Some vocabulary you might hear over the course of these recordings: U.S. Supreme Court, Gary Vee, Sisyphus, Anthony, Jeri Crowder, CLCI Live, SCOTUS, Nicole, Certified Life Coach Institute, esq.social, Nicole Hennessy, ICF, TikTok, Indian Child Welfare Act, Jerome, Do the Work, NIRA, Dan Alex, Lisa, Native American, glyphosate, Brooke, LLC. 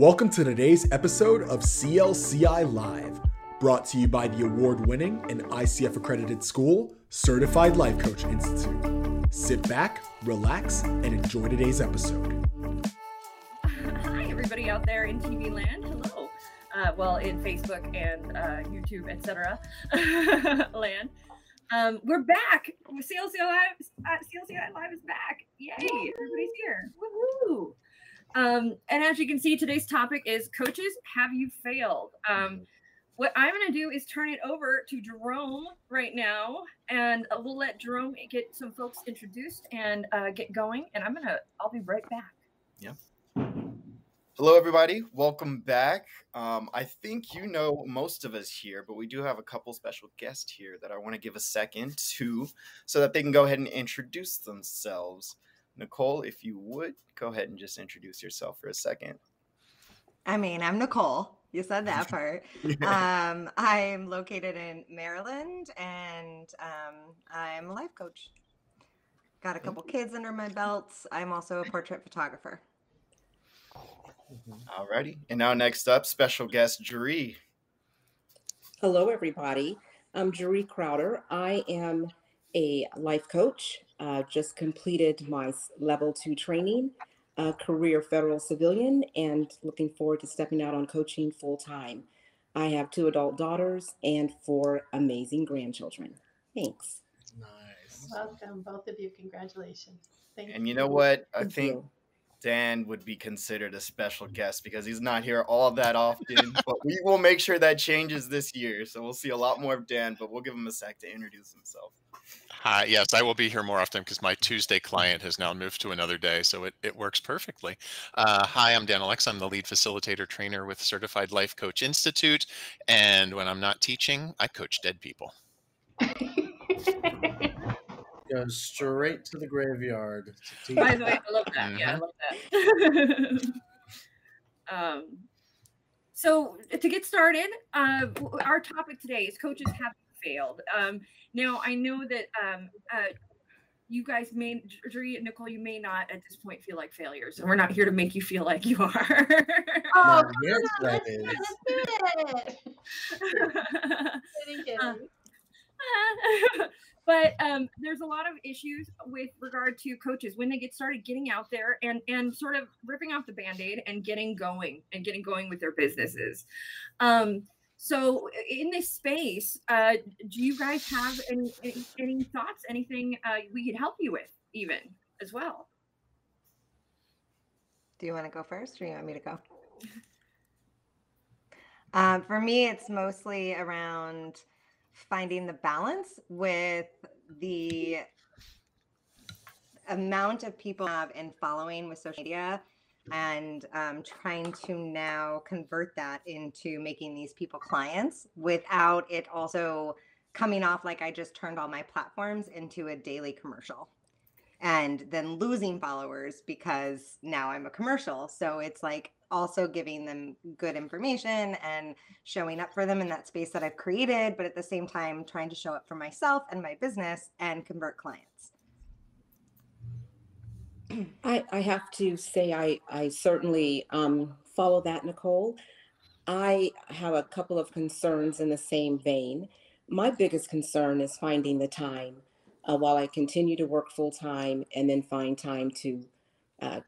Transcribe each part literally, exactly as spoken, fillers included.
Welcome to today's episode of C L C I Live, brought to you by the award-winning and I C F-accredited school, Certified Life Coach Institute. Sit back, relax, and enjoy today's episode. Hi, everybody out there in T V land. Hello. Uh, well, in Facebook and uh, YouTube, et cetera land. Um, we're back. C L C I, uh, C L C I Live is back. Yay. Everybody's here. Woohoo. Um, and as you can see, today's topic is coaches, have you failed? Um, what I'm going to do is turn it over to Jerome right now, and we'll let Jerome get some folks introduced and uh, get going. And I'm going to, I'll be right back. Yeah. Hello, everybody. Welcome back. Um, I think you know most of us here, but we do have a couple special guests here that I want to give a second to so that they can go ahead and introduce themselves. Nicole, if you would, go ahead and just introduce yourself for a second. I mean, I'm Nicole. You said that part. yeah. um, I'm located in Maryland, and um, I'm a life coach. Got a couple kids under my belts. I'm also a portrait photographer. All righty. And now next up, special guest, Jeri. Hello, everybody. I'm Jeri Crowder. I am a life coach. Uh, just completed my level two training, uh, career federal civilian, and looking forward to stepping out on coaching full time. I have two adult daughters and four amazing grandchildren. Thanks. Nice. Welcome, both of you. Congratulations. Thank you. And you know what? I Thank think you. Dan would be considered a special guest because he's not here all that often, but we will make sure that changes this year. So we'll see a lot more of Dan, but we'll give him a sec to introduce himself. Hi, uh, yes, I will be here more often because my Tuesday client has now moved to another day, so it, it works perfectly. Uh, hi, I'm Dan Alex. I'm the lead facilitator trainer with Certified Life Coach Institute, and when I'm not teaching, I coach dead people. Go straight to the graveyard. To By the way, I love that. Mm-hmm. Yeah, I love that. um, so to get started, uh, our topic today is coaches have failed. Um, now I know that um, uh, you guys may, Jeri and Nicole, you may not at this point feel like failures, and we're not here to make you feel like you are. oh, no, yes, on, that let's, is. Let's do it. um, but um, there's a lot of issues with regard to coaches when they get started getting out there and and sort of ripping off the Band-Aid and getting going and getting going with their businesses. Um, So in this space, uh, do you guys have any, any, any thoughts, anything uh, we could help you with even as well? Do you want to go first or do you want me to go? Uh, for me, it's mostly around finding the balance with the amount of people I have and following with social media. And um, trying to now convert that into making these people clients without it also coming off like I just turned all my platforms into a daily commercial and then losing followers because now I'm a commercial. So it's like also giving them good information and showing up for them in that space that I've created, but at the same time trying to show up for myself and my business and convert clients. I, I have to say, I, I certainly um, follow that, Nicole. I have a couple of concerns in the same vein. My biggest concern is finding the time uh, while I continue to work full time and then find time to uh,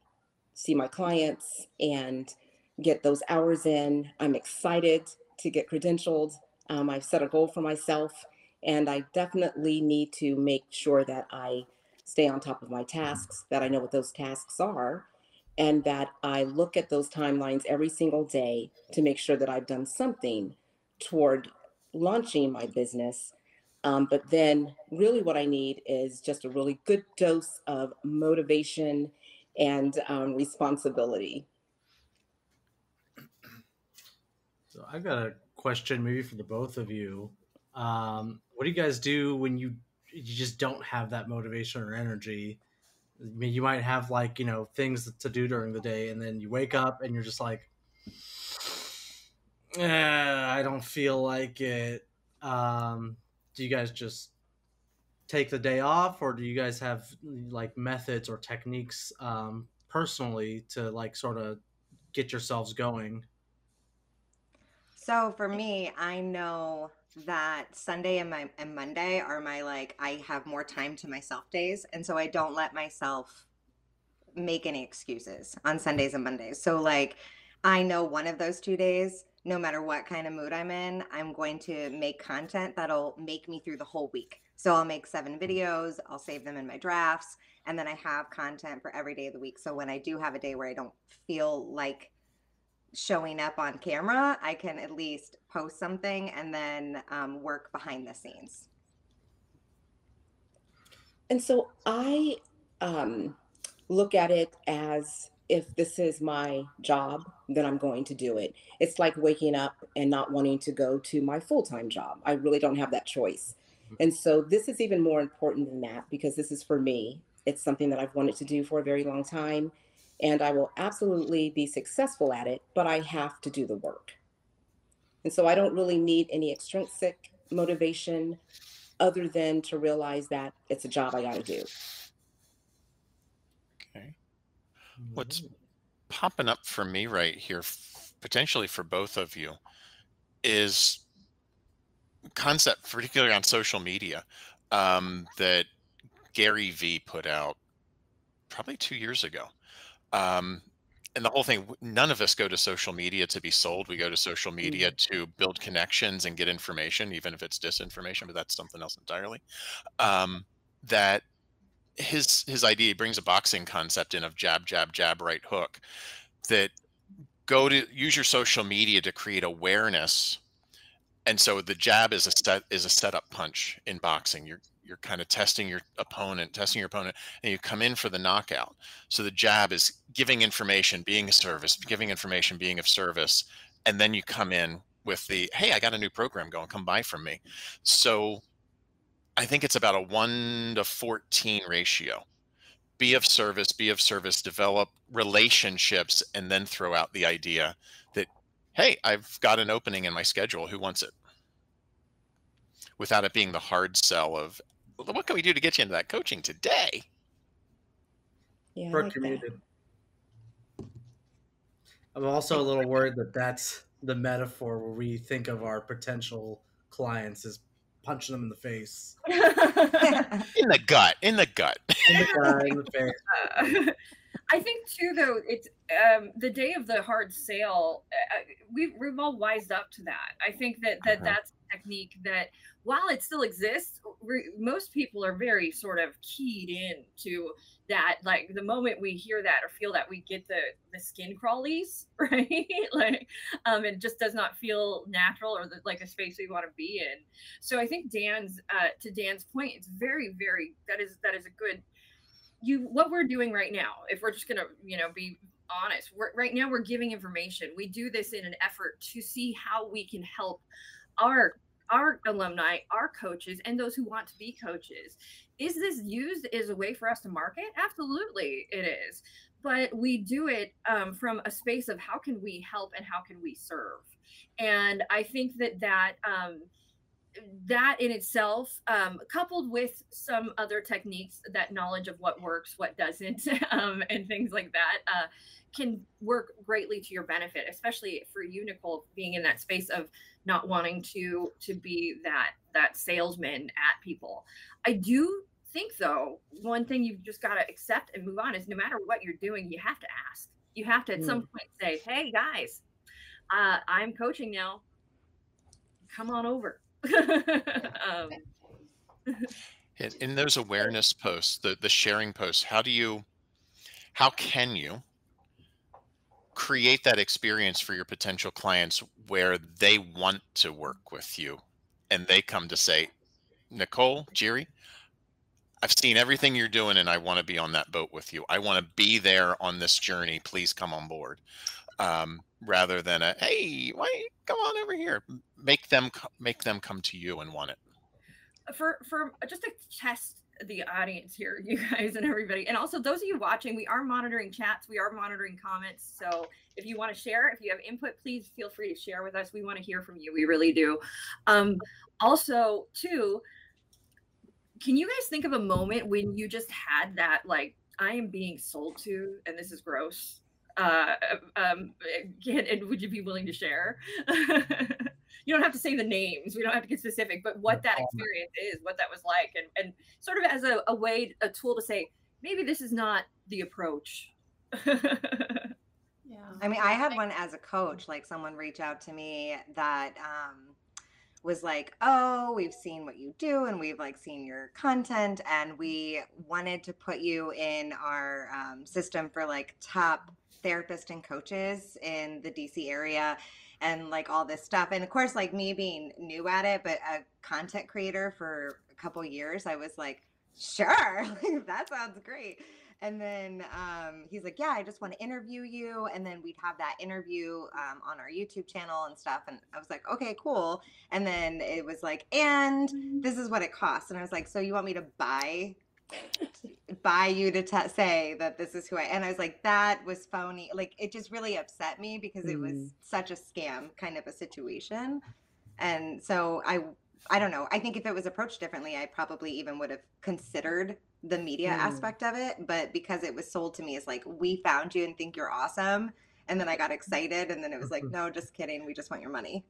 see my clients and get those hours in. I'm excited to get credentialed. Um, I've set a goal for myself, and I definitely need to make sure that I stay on top of my tasks, that I know what those tasks are, and that I look at those timelines every single day to make sure that I've done something toward launching my business. Um, but then really what I need is just a really good dose of motivation and um, responsibility. So I've got a question maybe for the both of you. Um, what do you guys do when you you just don't have that motivation or energy? I mean, you might have like, you know, things to do during the day, and then you wake up and you're just like, eh, I don't feel like it. Um, do you guys just take the day off, or do you guys have like methods or techniques um, personally to like sort of get yourselves going? So for me, I know that Sunday and my and Monday are my, like, I have more time to myself days. And so I don't let myself make any excuses on Sundays and Mondays. So like, I know one of those two days, no matter what kind of mood I'm in, I'm going to make content that'll make me through the whole week. So I'll make seven videos, I'll save them in my drafts, and then I have content for every day of the week. So when I do have a day where I don't feel like showing up on camera, I can at least post something and then um, work behind the scenes. And so I um, look at it as, if this is my job, then I'm going to do it. It's like waking up and not wanting to go to my full-time job. I really don't have that choice. And so this is even more important than that, because this is for me. It's something that I've wanted to do for a very long time, and I will absolutely be successful at it, but I have to do the work. And so I don't really need any extrinsic motivation other than to realize that it's a job I gotta do. Okay. What's popping up for me right here, potentially for both of you, is concept, particularly on social media, um, that Gary Vee put out probably two years ago. Um, and the whole thing, none of us go to social media to be sold. We go to social media mm-hmm. to build connections and get information, even if it's disinformation, but that's something else entirely. Um, that his, his idea, he brings a boxing concept in of jab, jab, jab, right hook, that go to use your social media to create awareness. And so the jab is a set, is a setup punch in boxing. You're you're kind of testing your opponent, testing your opponent, and you come in for the knockout. So the jab is giving information, being a service, giving information, being of service, and then you come in with the, hey, I got a new program going, come buy from me. So I think it's about a one to fourteen ratio. Be of service, be of service, develop relationships, and then throw out the idea that, hey, I've got an opening in my schedule, who wants it? Without it being the hard sell of, well, what can we do to get you into that coaching today? Yeah, Brooke, like, you're muted. I'm also a little worried that that's the metaphor where we think of our potential clients as punching them in the face. In the gut, in the gut. In the gut, in the face. I think too, though, it's um, the day of the hard sale, uh, we've, we've all wised up to that. I think that, that uh-huh. that's a technique that, while it still exists, re most people are very sort of keyed in to that. Like the moment we hear that or feel that, we get the, the skin crawlies, right? Like um, it just does not feel natural or the, like a space we want to be in. So I think Dan's, uh, to Dan's point, it's very, very, that is, that is a good, You, what we're doing right now, if we're just going to, you know, be honest, we're, right now we're giving information. We do this in an effort to see how we can help our our alumni, our coaches, and those who want to be coaches. Is this used as a way for us to market? Absolutely, it is. But we do it um, from a space of how can we help and how can we serve. And I think that that um, that in itself, um, coupled with some other techniques, that knowledge of what works, what doesn't, um, and things like that, uh, can work greatly to your benefit, especially for you, Nicole, being in that space of not wanting to to be that that salesman at people. I do think, though, one thing you've just got to accept and move on is, no matter what you're doing, you have to ask. You have to at mm. some point say, hey, guys, uh, I'm coaching now. Come on over. um. in, in those awareness posts, the, the sharing posts, how do you, how can you create that experience for your potential clients where they want to work with you and they come to say, Nicole, Jeri, I've seen everything you're doing and I want to be on that boat with you. I want to be there on this journey. Please come on board. Um, rather than a, hey, why come on over here? Make them make them come to you and want it. For for just to test the audience here, you guys and everybody, and also those of you watching, we are monitoring chats, we are monitoring comments. So if you want to share, if you have input, please feel free to share with us. We want to hear from you. We really do. Um, also, too, can you guys think of a moment when you just had that, like, I am being sold to, and this is gross. Uh, um, can, and would you be willing to share? You don't have to say the names. We don't have to get specific, but what that experience is, what that was like, and, and sort of as a, a way, a tool to say, maybe this is not the approach. Yeah. I mean, I had one as a coach, like someone reach out to me that um, was like, oh, we've seen what you do and we've like seen your content and we wanted to put you in our um, system for like top therapists and coaches in the D C area and like all this stuff. And of course, like me being new at it, but a content creator for a couple years, I was like, sure, that sounds great. And then um, he's like, yeah, I just want to interview you. And then we'd have that interview um, on our YouTube channel and stuff. And I was like, okay, cool. And then it was like, and this is what it costs. And I was like, so you want me to buy buy you to t say that this is who I, and I was like, that was phony. Like, it just really upset me because mm. it was such a scam kind of a situation. And so I, I don't know. I think if it was approached differently, I probably even would have considered the media mm. aspect of it. But because it was sold to me as like, we found you and think you're awesome. And then I got excited. And then it was like, no, just kidding. We just want your money.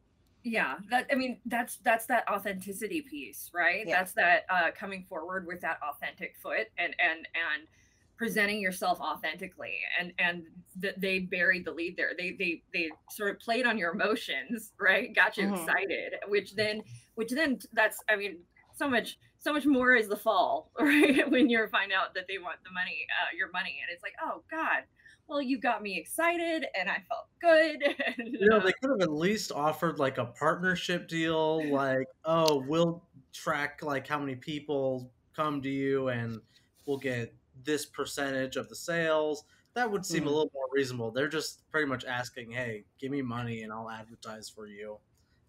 Yeah. That, I mean, that's, that's that authenticity piece, right? Yeah. That's that uh, coming forward with that authentic foot and, and, and presenting yourself authentically. And, and th they buried the lead there. They, they, they sort of played on your emotions, right? Got you mm-hmm. excited, which then, which then that's, I mean, so much, so much more is the fall, right? When you find out that they want the money, uh, your money. And it's like, oh God, well, you got me excited and I felt good. And, you know, uh, they could have at least offered like a partnership deal, like, oh, we'll track like how many people come to you and we'll get this percentage of the sales. That would seem mm-hmm. a little more reasonable. They're just pretty much asking, hey, give me money and I'll advertise for you.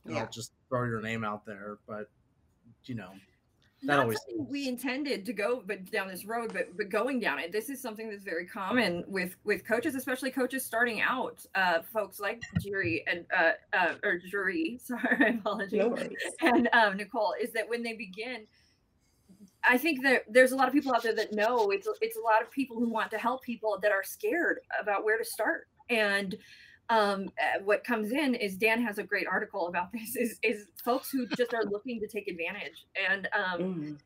And yeah. I'll just throw your name out there. But, you know, that always we intended to go but down this road, but but going down it, this is something that's very common with with coaches, especially coaches starting out. Uh, folks like Jeri and uh, uh, or Jeri, sorry, I apologize, no worries. And um, Nicole, is that when they begin, I think that there's a lot of people out there that know it's it's a lot of people who want to help people that are scared about where to start. And um what comes in is, Dan has a great article about this, is is folks who just are looking to take advantage and um mm.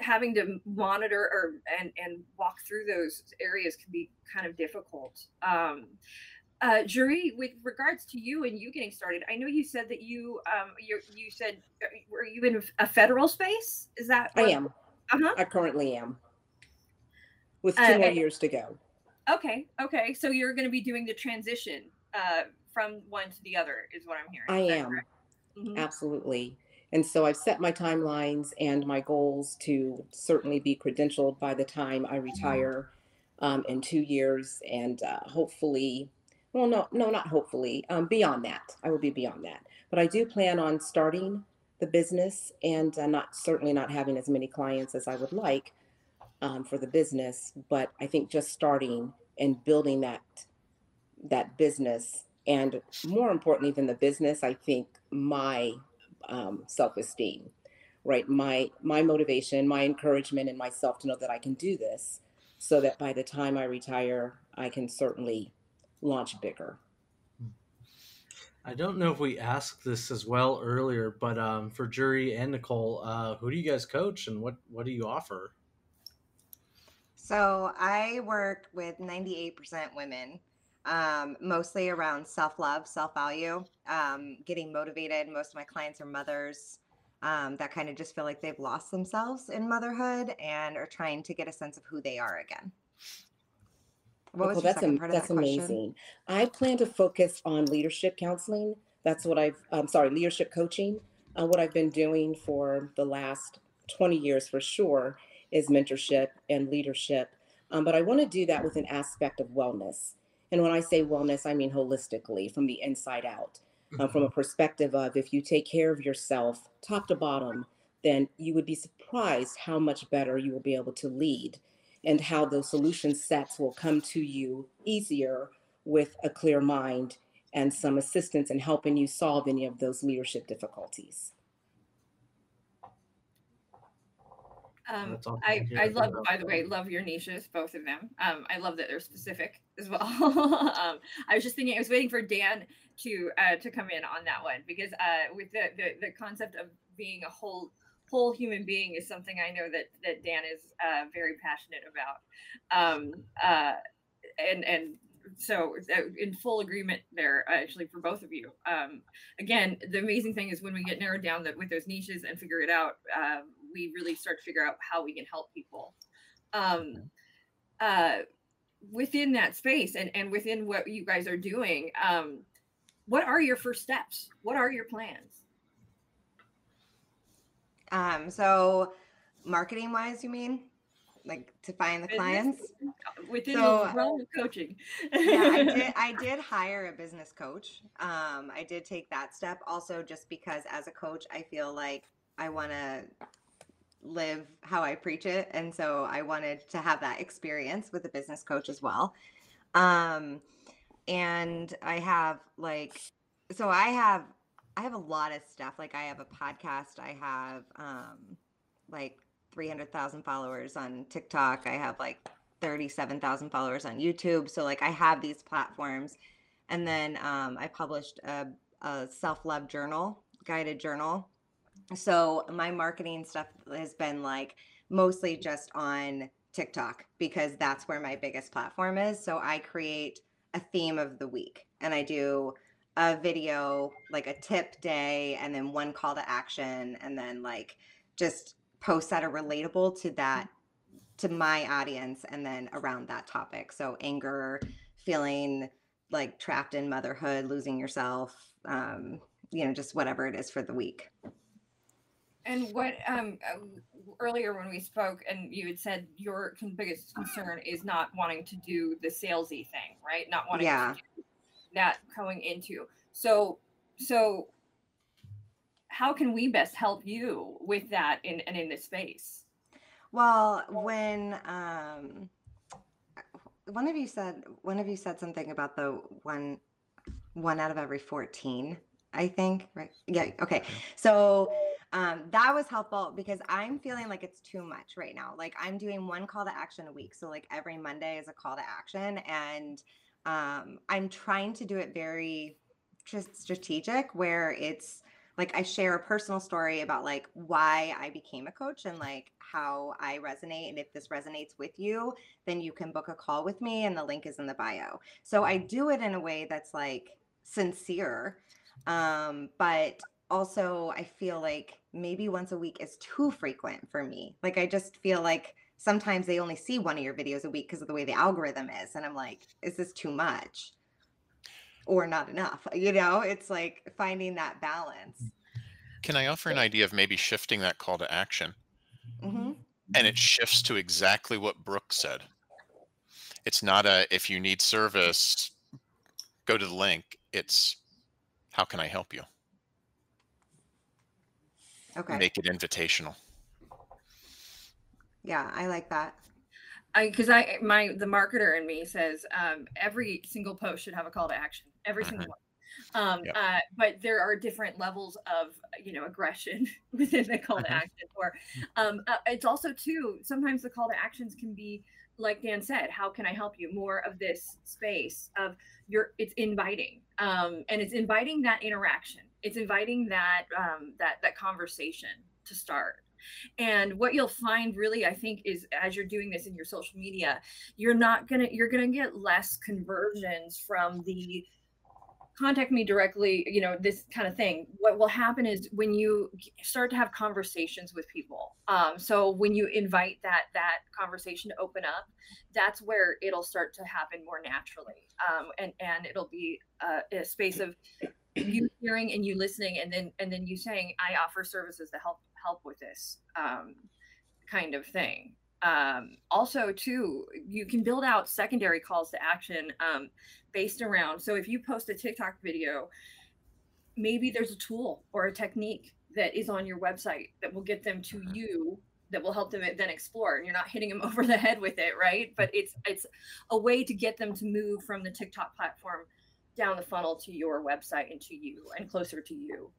having to monitor or and and walk through those areas can be kind of difficult. um uh Jeri, with regards to you and you getting started, I know you said that you um you you said, were you in a federal space? Is that what? I am. uh-huh. I currently am, with two uh, more years to go. Okay, okay, so you're going to be doing the transition Uh, from one to the other is what I'm hearing. I am. Mm-hmm. Absolutely. And so I've set my timelines and my goals to certainly be credentialed by the time I retire um, in two years and uh, hopefully, well, no, no, not hopefully, um, beyond that. I will be beyond that. But I do plan on starting the business and uh, not certainly not having as many clients as I would like um, for the business. But I think just starting and building that that business, and more importantly than the business, I think my um, self-esteem, right? My, my motivation, my encouragement in myself to know that I can do this so that by the time I retire, I can certainly launch bigger. I don't know if we asked this as well earlier, but um, for Jeri and Nicole, uh, who do you guys coach and what, what do you offer? So I work with ninety-eight percent women. Um, mostly around self-love, self-value, um, getting motivated. Most of my clients are mothers um, that kind of just feel like they've lost themselves in motherhood and are trying to get a sense of who they are again. What was well, your that's second part of that's that question? Amazing. I plan to focus on leadership counseling. That's what I've, I'm sorry, leadership coaching. Uh, what I've been doing for the last twenty years for sure is mentorship and leadership. Um, but I want to do that with an aspect of wellness. And when I say wellness, I mean holistically, from the inside out, um, from a perspective of if you take care of yourself top to bottom, then you would be surprised how much better you will be able to lead and how those solution sets will come to you easier with a clear mind and some assistance in helping you solve any of those leadership difficulties. Um, awesome. I, I love, by the way, love your niches, both of them. Um, I love that they're specific as well. um, I was just thinking, I was waiting for Dan to uh, to come in on that one, because uh, with the, the the concept of being a whole whole human being is something I know that that Dan is uh, very passionate about, um, uh, and and. So in full agreement there, actually, for both of you. Um, again, the amazing thing is when we get narrowed down that with those niches and figure it out, uh, we really start to figure out how we can help people um, uh, within that space and, and within what you guys are doing. Um, what are your first steps? What are your plans? Um, so marketing wise, you mean? Like to find the business clients within so, the realm of coaching. yeah, I did, I did hire a business coach. Um, I did take that step also just because as a coach, I feel like I want to live how I preach it. And so I wanted to have that experience with a business coach as well. Um, and I have like, so I have, I have a lot of stuff. Like I have a podcast. I have um, like three hundred thousand followers on TikTok. I have like thirty-seven thousand followers on YouTube. So like I have these platforms. And then um, I published a, a self-love journal, guided journal. So my marketing stuff has been like mostly just on TikTok because that's where my biggest platform is. So I create a theme of the week and I do a video, like a tip day, and then one call to action. And then like just posts that are relatable to that, to my audience, and then around that topic. So anger, feeling like trapped in motherhood, losing yourself, um, you know, just whatever it is for the week. And what um, earlier when we spoke and you had said your biggest concern is not wanting to do the salesy thing, right? Not wanting yeah. to do that going into. So, so how can we best help you with that in, and in this space? Well, when um, one of you said, one of you said something about the one, one out of every fourteen, I think, right? Yeah. Okay. So um, that was helpful because I'm feeling like it's too much right now. Like I'm doing one call to action a week. So like every Monday is a call to action, and um, I'm trying to do it very just strategic where it's, like I share a personal story about like why I became a coach and like how I resonate. And if this resonates with you, then you can book a call with me, and the link is in the bio. So I do it in a way that's like sincere. Um, but also I feel like maybe once a week is too frequent for me. Like I just feel like sometimes they only see one of your videos a week because of the way the algorithm is. And I'm like, is this too much? Or not enough, you know, it's like finding that balance. Can I offer an idea of maybe shifting that call to action? Mm-hmm. And it shifts to exactly what Brooke said. It's not a, if you need service, go to the link. It's how can I help you? Okay. Make it invitational. Yeah, I like that. I, cause I, my, the marketer in me says, um, every single post should have a call to action, every single one. Um, yep. uh, but there are different levels of, you know, aggression within the call to action, or, um, uh, it's also too, sometimes the call to actions can be, like Dan said, how can I help you? More of this space of your, it's inviting, um, and it's inviting that interaction. It's inviting that, um, that, that conversation to start. And what you'll find really, I think, is as you're doing this in your social media, you're not going to, you're going to get less conversions from the contact me directly, you know, this kind of thing. What will happen is when you start to have conversations with people. Um, so when you invite that, that conversation to open up, that's where it'll start to happen more naturally. Um, and, and it'll be uh, a space of you hearing and you listening, and then, and then you saying, I offer services to help help with this um, kind of thing. Um, also too, you can build out secondary calls to action um, based around. So if you post a TikTok video, maybe there's a tool or a technique that is on your website that will get them to you, that will help them then explore, and you're not hitting them over the head with it, right? But it's, it's a way to get them to move from the TikTok platform down the funnel to your website and to you and closer to you.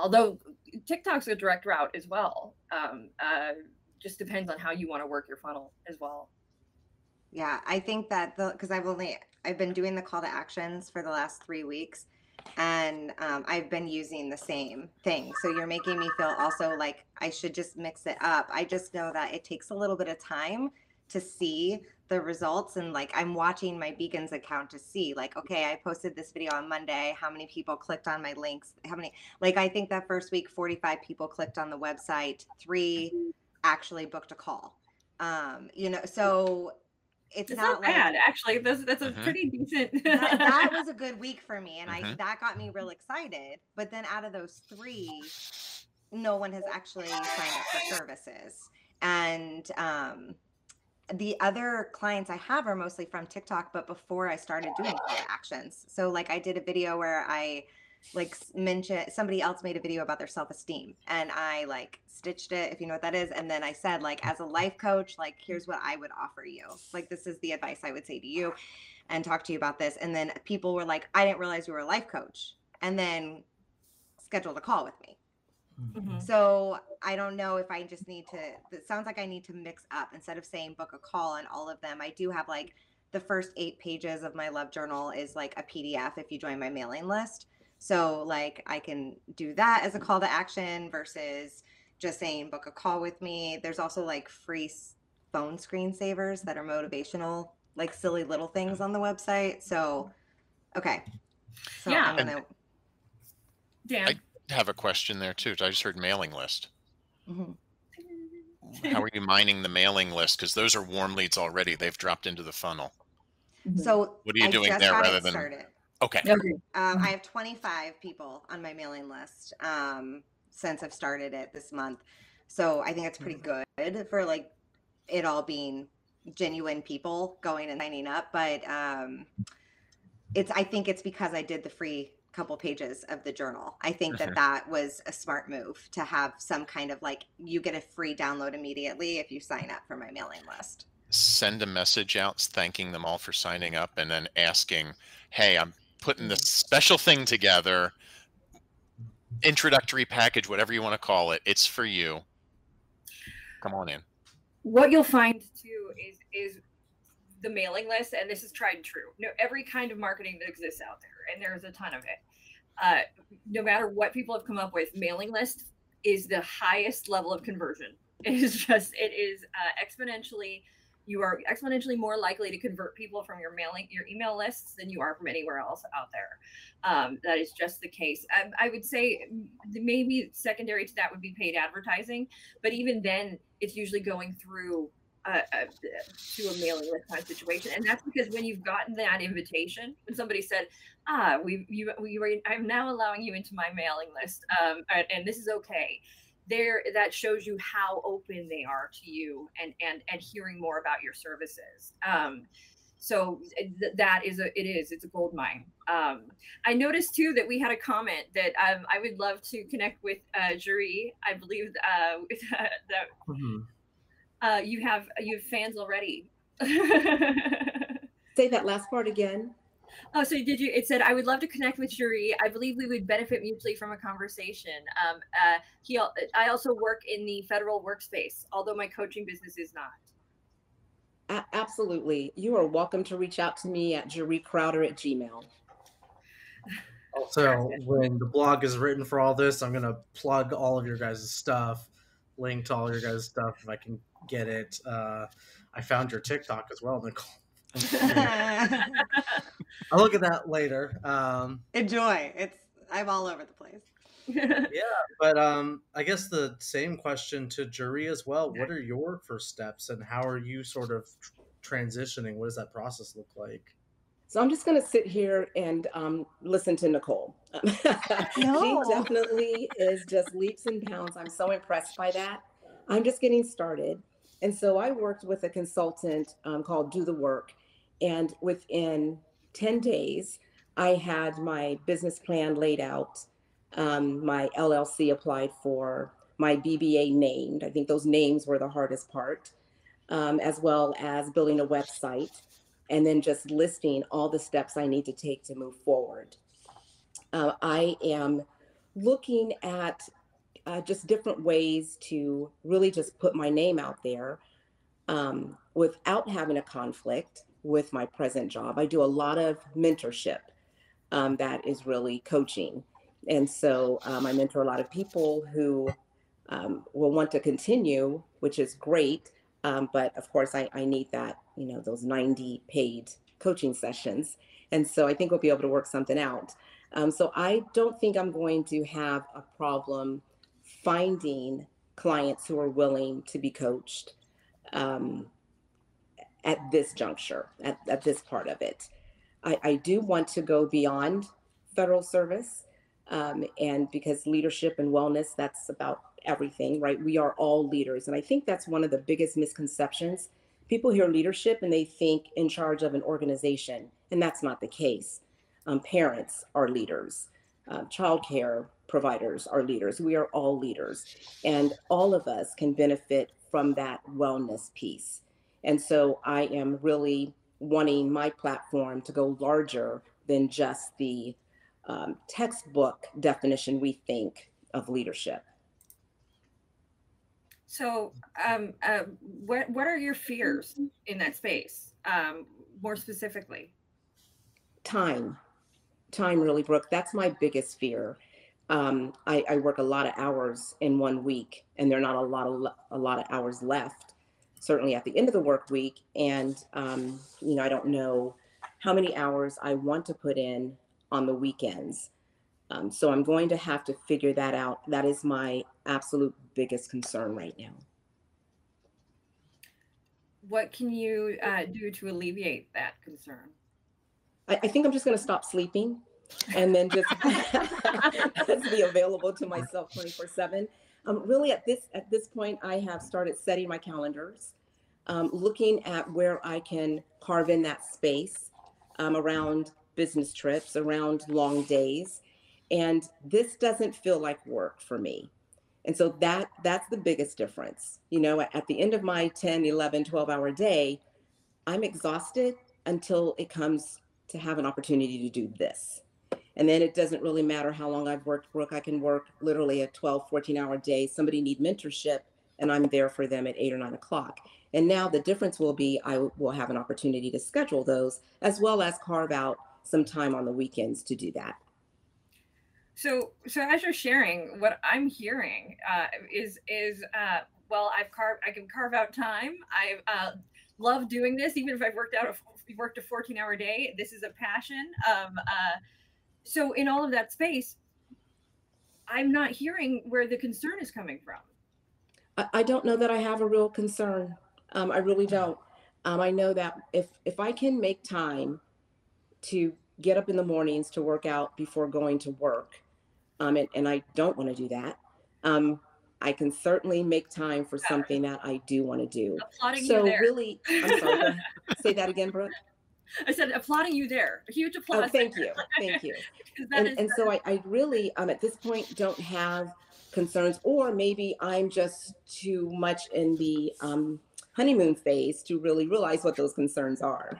Although TikTok's a direct route as well. Um, uh, just depends on how you want to work your funnel as well. Yeah, I think that the, because I've only, I've been doing the call to actions for the last three weeks and um, I've been using the same thing. So you're making me feel also like I should just mix it up. I just know that it takes a little bit of time to see the results. And like, I'm watching my Beacons account to see like, okay, I posted this video on Monday. How many people clicked on my links? How many, like, I think that first week, forty-five people clicked on the website, three actually booked a call. Um, you know, so it's, it's not, not bad, like, actually. That's, that's a uh-huh. pretty decent. that, that was a good week for me. And uh-huh. I, that got me real excited. But then out of those three, no one has actually signed up for services. And, um, the other clients I have are mostly from TikTok, but before I started doing call to actions. So like I did a video where I like mentioned, somebody else made a video about their self-esteem and I like stitched it, if you know what that is. And then I said like, as a life coach, like, here's what I would offer you. Like, this is the advice I would say to you and talk to you about this. And then people were like, I didn't realize you were a life coach, and then scheduled a call with me. Mm-hmm. So I don't know if I just need to, it sounds like I need to mix up instead of saying book a call on all of them. I do have like the first eight pages of my love journal is like a P D F if you join my mailing list. So like I can do that as a call to action versus just saying book a call with me. There's also like free phone screensavers that are motivational, like silly little things on the website. So, okay. So yeah. I'm gonna... Dan. I have a question there too. I just heard mailing list. Mm-hmm. How are you mining the mailing list? Because those are warm leads already. They've dropped into the funnel. Mm-hmm. So what are you I doing there rather than? Started. Okay. okay. Um, I have twenty-five people on my mailing list um, since I've started it this month. So I think that's pretty good for like it all being genuine people going and signing up. But um, it's I think it's because I did the free couple pages of the journal. I think that that was a smart move to have some kind of like, you get a free download immediately if you sign up for my mailing list. Send a message out thanking them all for signing up and then asking, hey, I'm putting this special thing together, introductory package, whatever you want to call it. It's for you. Come on in. What you'll find too is, is the mailing list, and this is tried and true. No, every kind of marketing that exists out there, and there's a ton of it. Uh, no matter what people have come up with, mailing list is the highest level of conversion. It is just, it is uh, exponentially, you are exponentially more likely to convert people from your mailing, your email lists than you are from anywhere else out there. Um, that is just the case. I, I would say maybe secondary to that would be paid advertising, but even then it's usually going through Uh, uh, to a mailing list kind of situation, and that's because when you've gotten that invitation, when somebody said, "Ah, we, you, we, were, I'm now allowing you into my mailing list, um, and this is okay," there, that shows you how open they are to you and and and hearing more about your services. Um, so th that is a it is it's a gold mine. Um, I noticed too that we had a comment that um, I would love to connect with uh, Jeri. I believe uh, that. Mm-hmm. Uh, you have you have fans already. Say that last part again. Oh, so did you? It said, "I would love to connect with Jeri. I believe we would benefit mutually from a conversation." Um, uh, he, I also work in the federal workspace, although my coaching business is not. Uh, absolutely, you are welcome to reach out to me at Jeri Crowder at Gmail. So when the blog is written for all this, I'm gonna plug all of your guys' stuff, link to all your guys' stuff if I can get it. Uh, I found your TikTok as well, Nicole. I'll look at that later. Um, Enjoy. It's I'm all over the place. Yeah, but um, I guess the same question to Jeri as well. What are your first steps and how are you sort of transitioning? What does that process look like? So I'm just going to sit here and um, listen to Nicole. No. She definitely is just leaps and bounds. I'm so impressed by that. I'm just getting started. And so I worked with a consultant um, called Do the Work. And within ten days, I had my business plan laid out, um, my L L C applied for, my B B A named. I think those names were the hardest part, um, as well as building a website and then just listing all the steps I need to take to move forward. Uh, I am looking at uh, just different ways to really just put my name out there um, without having a conflict with my present job. I do a lot of mentorship um, that is really coaching. And so um, I mentor a lot of people who um, will want to continue, which is great. Um, but of course, I, I need that, you know, those ninety paid coaching sessions. And so I think we'll be able to work something out. Um, so I don't think I'm going to have a problem finding clients who are willing to be coached um, at this juncture, at, at this part of it. I, I do want to go beyond federal service. Um, and because leadership and wellness, that's about everything, right? We are all leaders. And I think that's one of the biggest misconceptions. People hear leadership and they think in charge of an organization, and that's not the case. Um, parents are leaders, uh, childcare providers are leaders. We are all leaders, and all of us can benefit from that wellness piece. And so I am really wanting my platform to go larger than just the Um, textbook definition we think of leadership. So um, uh, what, what are your fears in that space, um, more specifically? Time. Time really, Brooke. That's my biggest fear. Um, I, I work a lot of hours in one week, and there are not a lot of, a lot of hours left, certainly at the end of the work week. And, um, you know, I don't know how many hours I want to put in on the weekends. Um, so I'm going to have to figure that out. That is my absolute biggest concern right now. What can you uh, do to alleviate that concern? I, I think I'm just gonna stop sleeping and then just, just be available to myself twenty-four seven. Um, really at this, at this point, I have started setting my calendars, um, looking at where I can carve in that space um, around business trips, around long days. And this doesn't feel like work for me. And so that that's the biggest difference. You know, at the end of my ten, eleven, twelve hour day, I'm exhausted until it comes to have an opportunity to do this. And then it doesn't really matter how long I've worked, Brooke. I can work literally a twelve, fourteen hour day. Somebody needs mentorship and I'm there for them at eight or nine o'clock. And now the difference will be, I will have an opportunity to schedule those as well as carve out some time on the weekends to do that. So, so as you're sharing, what I'm hearing uh, is, is uh, well, I've carved, I can carve out time. I uh, love doing this, even if I've worked out, a, worked a fourteen hour day. This is a passion. Um, uh, so, in all of that space, I'm not hearing where the concern is coming from. I, I don't know that I have a real concern. Um, I really don't. Um, I know that if if I can make time to get up in the mornings to work out before going to work. Um, and, and I don't want to do that. Um, I can certainly make time for something that I do want to do. Applauding so you there. Really, I'm sorry, say that again, Brooke. I said, applauding you there. A huge applause. Oh, thank you. Thank you. And, and so I, I really, um, at this point, don't have concerns, or maybe I'm just too much in the um, honeymoon phase to really realize what those concerns are.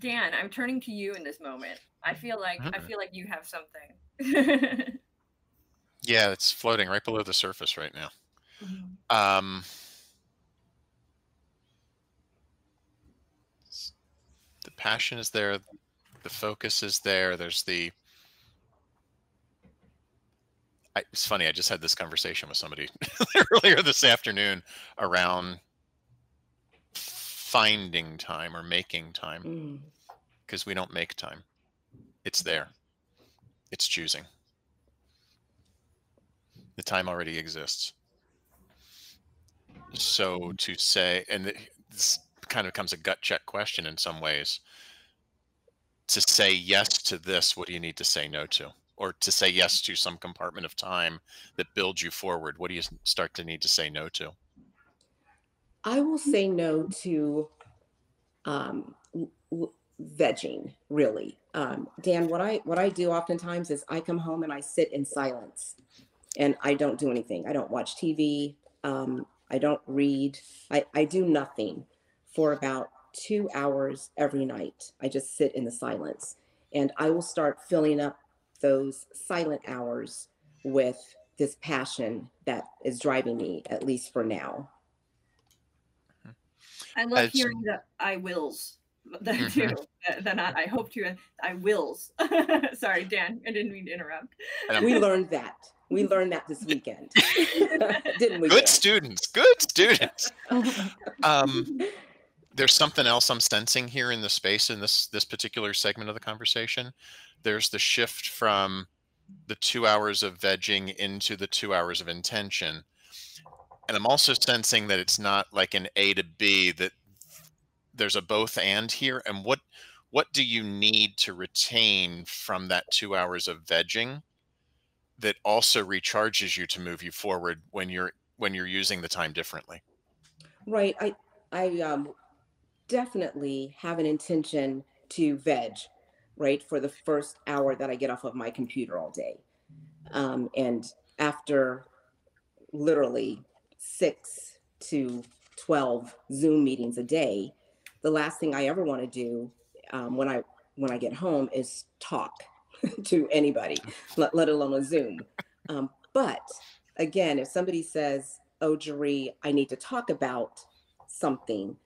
Dan, I'm turning to you in this moment. I feel like I feel like you have something. Yeah, it's floating right below the surface right now. Mm-hmm. Um, the passion is there, the focus is there. There's the. I, it's funny. I just had this conversation with somebody earlier this afternoon around finding time or making time, because mm. we don't make time. It's there. It's choosing. The time already exists. So to say, and this kind of becomes a gut check question in some ways, to say yes to this, what do you need to say no to? Or to say yes to some compartment of time that builds you forward, what do you start to need to say no to? I will say no to um, vegging, really. Um, Dan, what I what I do oftentimes is I come home and I sit in silence, and I don't do anything. I don't watch T V. Um, I don't read. I, I do nothing for about two hours every night. I just sit in the silence, and I will start filling up those silent hours with this passion that is driving me, at least for now. I love I've, hearing the I wills. The, mm-hmm. the, the not I hope to, I wills. Sorry, Dan, I didn't mean to interrupt. We learned that. We learned that this weekend. Didn't we? Good Dan? students, good students. Um, there's something else I'm sensing here in the space in this, this particular segment of the conversation. There's the shift from the two hours of vegging into the two hours of intention. And I'm also sensing that it's not like an A to B, that there's a both and here. And what, what do you need to retain from that two hours of vegging that also recharges you to move you forward when you're, when you're using the time differently? Right. I, I um, definitely have an intention to veg, right, for the first hour that I get off of my computer all day. Um, and after literally six to twelve Zoom meetings a day, the last thing I ever want to do um, when I when I get home is talk to anybody, let, let alone a Zoom. Um, but again, if somebody says, oh, Jeri, I need to talk about something,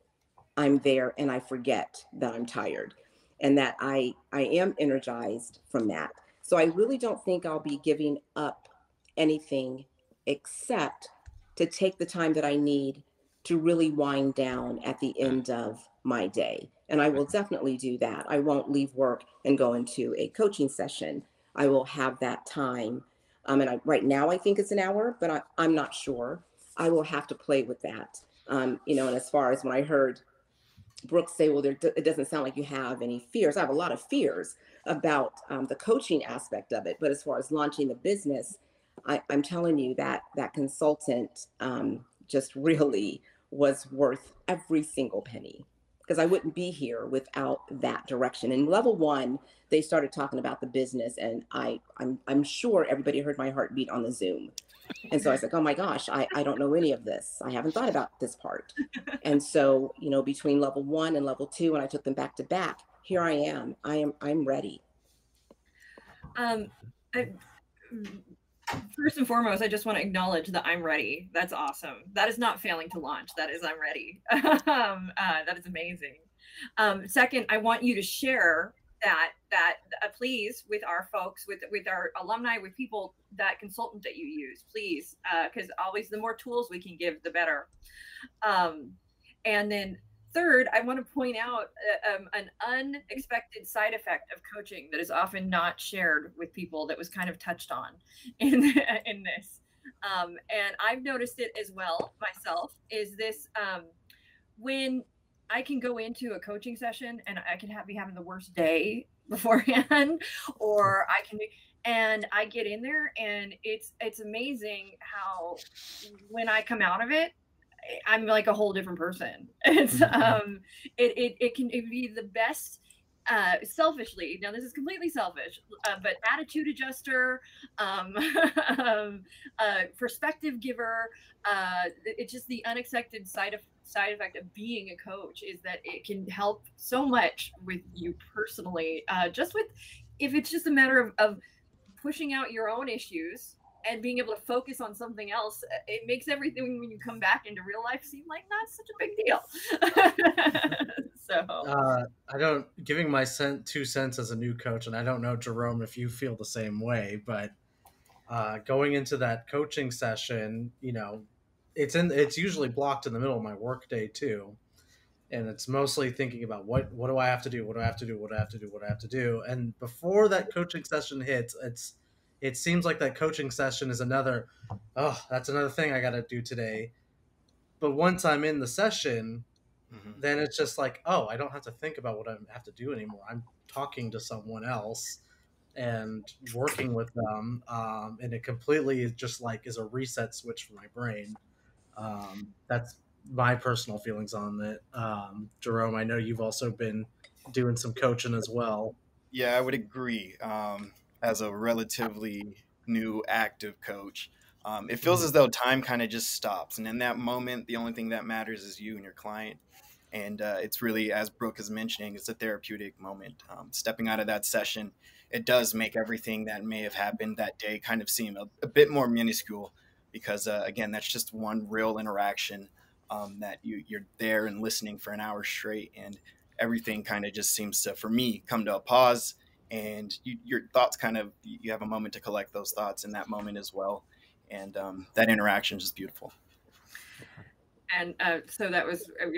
I'm there and I forget that I'm tired and that I, I am energized from that. So I really don't think I'll be giving up anything except to take the time that I need to really wind down at the end of my day. And I will definitely do that. I won't leave work and go into a coaching session. I will have that time. Um, and I, right now I think it's an hour, but I, I'm not sure. I will have to play with that. Um, you know, and as far as when I heard Brooke say, well, there, it doesn't sound like you have any fears. I have a lot of fears about um, the coaching aspect of it. But as far as launching the business, I, I'm telling you that that consultant um, just really was worth every single penny, because I wouldn't be here without that direction. In level one, they started talking about the business, and I, I'm, I'm sure everybody heard my heartbeat on the Zoom. And so I was like, oh my gosh, I, I don't know any of this. I haven't thought about this part. And so, you know, between level one and level two, when I took them back to back, here I am, I am, I'm ready. Um, I, First and foremost, I just want to acknowledge that I'm ready. That's awesome. That is not failing to launch. That is I'm ready. um, uh, that is amazing. Um, second, I want you to share that, that uh, please, with our folks, with, with our alumni, with people, that consultant that you use, please. Because uh, always the more tools we can give, the better. Um, and then third, I want to point out uh, um, an unexpected side effect of coaching that is often not shared with people that was kind of touched on in, in this. Um, and I've noticed it as well myself, is this um, when I can go into a coaching session and I can have, be having the worst day beforehand, or I can be, and I get in there and it's, it's amazing how when I come out of it, I'm like a whole different person. It's um, it it it can it be the best. Uh, selfishly, now this is completely selfish, uh, but attitude adjuster, um, um, uh, perspective giver. Uh, it's just the unexpected side of side effect of being a coach is that it can help so much with you personally. Uh, just with if it's just a matter of, of pushing out your own issues and being able to focus on something else, it makes everything when you come back into real life seem like not such a big deal. So uh, I don't giving my cent, two cents as a new coach, and I don't know, Jerome, if you feel the same way, but uh, going into that coaching session, you know, it's in it's usually blocked in the middle of my workday too, and it's mostly thinking about what what do I have to do, what do I have to do, what do I have to do, what do I have to do, and before that coaching session hits, it's it seems like that coaching session is another, oh, that's another thing I got to do today. But once I'm in the session, mm-hmm. then it's just like, oh, I don't have to think about what I have to do anymore. I'm talking to someone else and working with them. Um, and it completely just like is a reset switch for my brain. Um, that's my personal feelings on it. Um, Jerome, I know you've also been doing some coaching as well. Yeah, I would agree. Um, as a relatively new active coach, um, it feels as though time kind of just stops. And in that moment, the only thing that matters is you and your client. And uh, it's really, as Brooke is mentioning, it's a therapeutic moment. Um, stepping out of that session, it does make everything that may have happened that day kind of seem a, a bit more minuscule because, uh, again, that's just one real interaction um, that you, you're there and listening for an hour straight. And everything kind of just seems to, for me, come to a pause. And you, your thoughts kind of, you have a moment to collect those thoughts in that moment as well. And um, that interaction is just beautiful. And uh, so that was uh,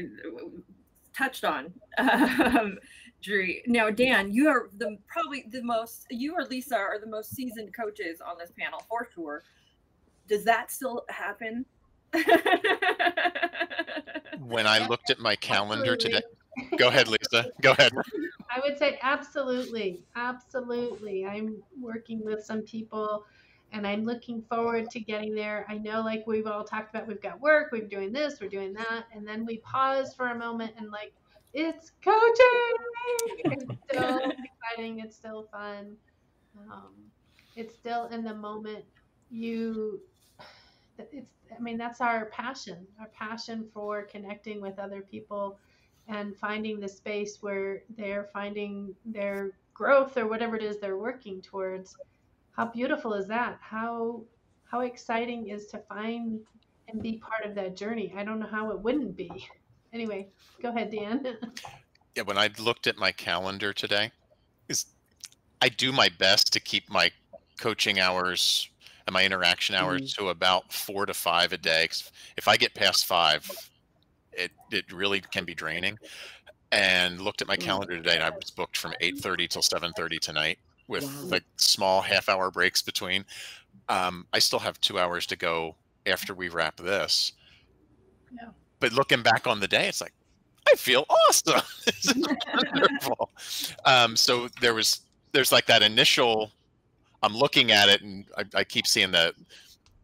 touched on, um, Jeri. Now, Dan, you are the probably the most, you or Lisa are the most seasoned coaches on this panel for sure. Does that still happen? When I looked at my calendar absolutely. Today, go ahead, Lisa, go ahead. I would say absolutely, absolutely. I'm working with some people and I'm looking forward to getting there. I know, like we've all talked about, we've got work, we're doing this, we're doing that. And then we pause for a moment and like, it's coaching. It's still exciting. It's still fun. Um, it's still in the moment. You, it's, I mean, that's our passion, our passion for connecting with other people and finding the space where they're finding their growth or whatever it is they're working towards. How beautiful is that? How how exciting is to find and be part of that journey? I don't know how it wouldn't be. Anyway, go ahead, Dan. Yeah, when I looked at my calendar today, is I do my best to keep my coaching hours and my interaction hours mm-hmm. to about four to five a day. If I get past five, it it really can be draining. And looked at my calendar today, and I was booked from eight thirty till seven thirty tonight, with wow. like small half hour breaks between. Um, I still have two hours to go after we wrap this. Yeah. But looking back on the day, it's like, I feel awesome. This is wonderful. Um, so there was, there's like that initial, I'm looking at it and I, I keep seeing the,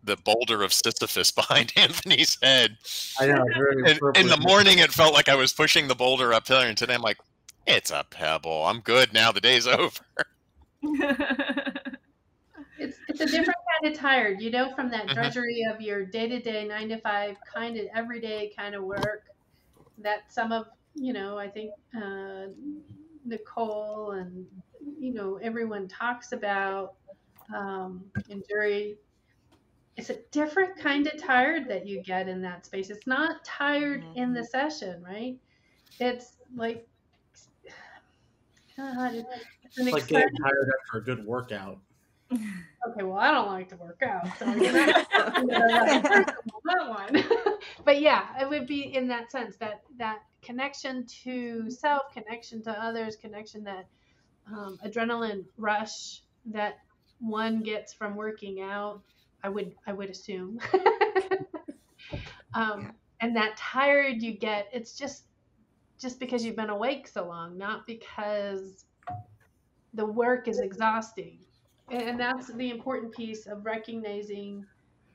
the boulder of Sisyphus behind Anthony's head. I know, very and, in the morning, it felt like I was pushing the boulder up there, and today I'm like, it's a pebble. I'm good now, the day's over. it's, it's a different kind of tired, you know, from that drudgery of your day-to-day nine to five kind of everyday kind of work that some of, you know, I think uh, Nicole and, you know, everyone talks about um, and Jeri. It's a different kind of tired that you get in that space. It's not tired mm-hmm. in the session, right? It's like, God, it's an like getting tired after a good workout. Okay, well, I don't like to work out, so I'm that one. But yeah, it would be in that sense that that connection to self, connection to others, connection that um, adrenaline rush that one gets from working out. I would I would assume, um, and that tired you get. It's just. Just because you've been awake so long, not because the work is exhausting. And that's the important piece of recognizing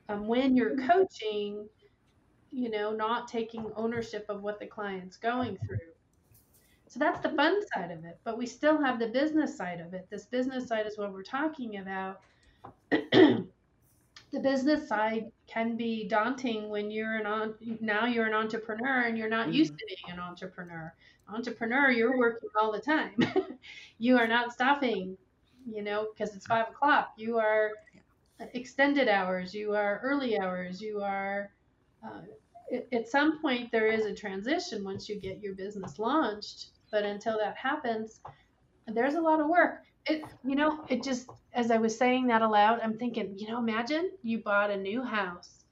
um, when you're coaching, you know, not taking ownership of what the client's going through. So that's the fun side of it, but we still have the business side of it. This business side is what we're talking about. The business side can be daunting when you're an on, now you're an entrepreneur and you're not used to being an entrepreneur. Entrepreneur, you're working all the time. You are not stopping, you know, because it's five o'clock. You are extended hours. You are early hours. You are, uh, at some point there is a transition once you get your business launched. But until that happens, there's a lot of work. It, you know, it just, as I was saying that aloud, I'm thinking, you know, imagine you bought a new house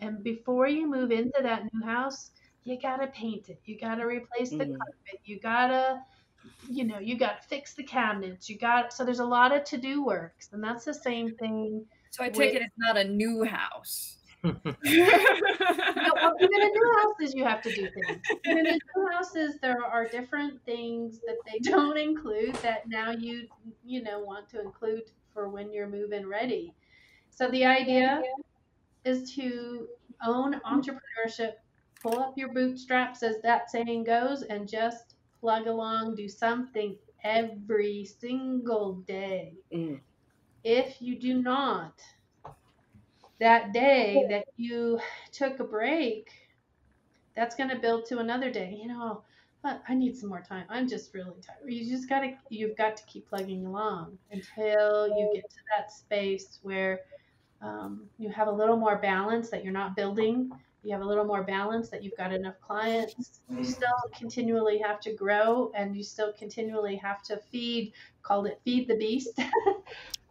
and before you move into that new house, you got to paint it. You got to replace the mm. carpet. You got to, you know, you got to fix the cabinets. You got, so there's a lot of to-do works, and that's the same thing. So I take with, it it's not a new house. No, well, even in new houses, you have to do things. Even in new houses, there are different things that they don't include that now you, you know, want to include for when you're move-in ready. So the idea is to own entrepreneurship, pull up your bootstraps, as that saying goes, and just plug along, do something every single day. Mm. If you do not, that day that you took a break, that's going to build to another day. You know, I need some more time. I'm just really tired. You just got to, you've got to keep plugging along until you get to that space where um, you have a little more balance that you're not building. You have a little more balance that you've got enough clients. You still continually have to grow, and you still continually have to feed, called it feed the beast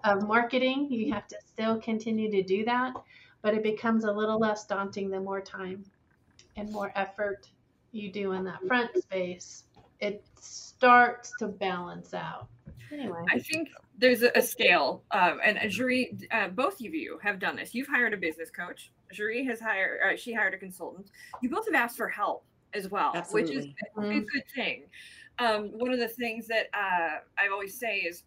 of marketing. You have to still continue to do that, but it becomes a little less daunting the more time and more effort you do in that front space. It starts to balance out. Anyway, I think there's a, a scale, um, and a jury, uh, both of you have done this. You've hired a business coach. Jeri has hired, uh, she hired a consultant. You both have asked for help as well, Absolutely. Which is mm-hmm. a good thing. Um, one of the things that uh, I always say is,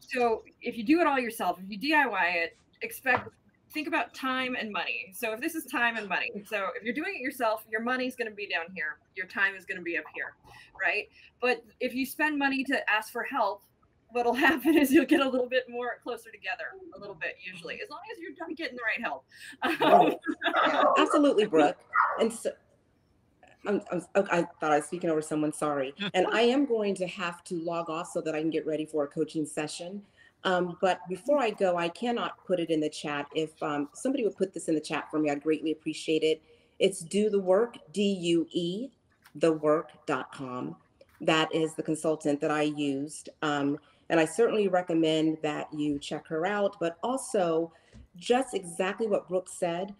so if you do it all yourself, if you D I Y it, expect, think about time and money. So if this is time and money, so if you're doing it yourself, your money's going to be down here. Your time is going to be up here, right? But if you spend money to ask for help, what'll happen is you'll get a little bit more closer together, a little bit usually, as long as you're getting the right help. Um, Absolutely, Brooke. And so, I'm, I'm, I thought I was speaking over someone. Sorry. And I am going to have to log off so that I can get ready for a coaching session. Um, but before I go, I cannot put it in the chat. If um, somebody would put this in the chat for me, I'd greatly appreciate it. It's Do the Work, D U E, the work dot com. That is the consultant that I used. Um, And I certainly recommend that you check her out, but also just exactly what Brooke said,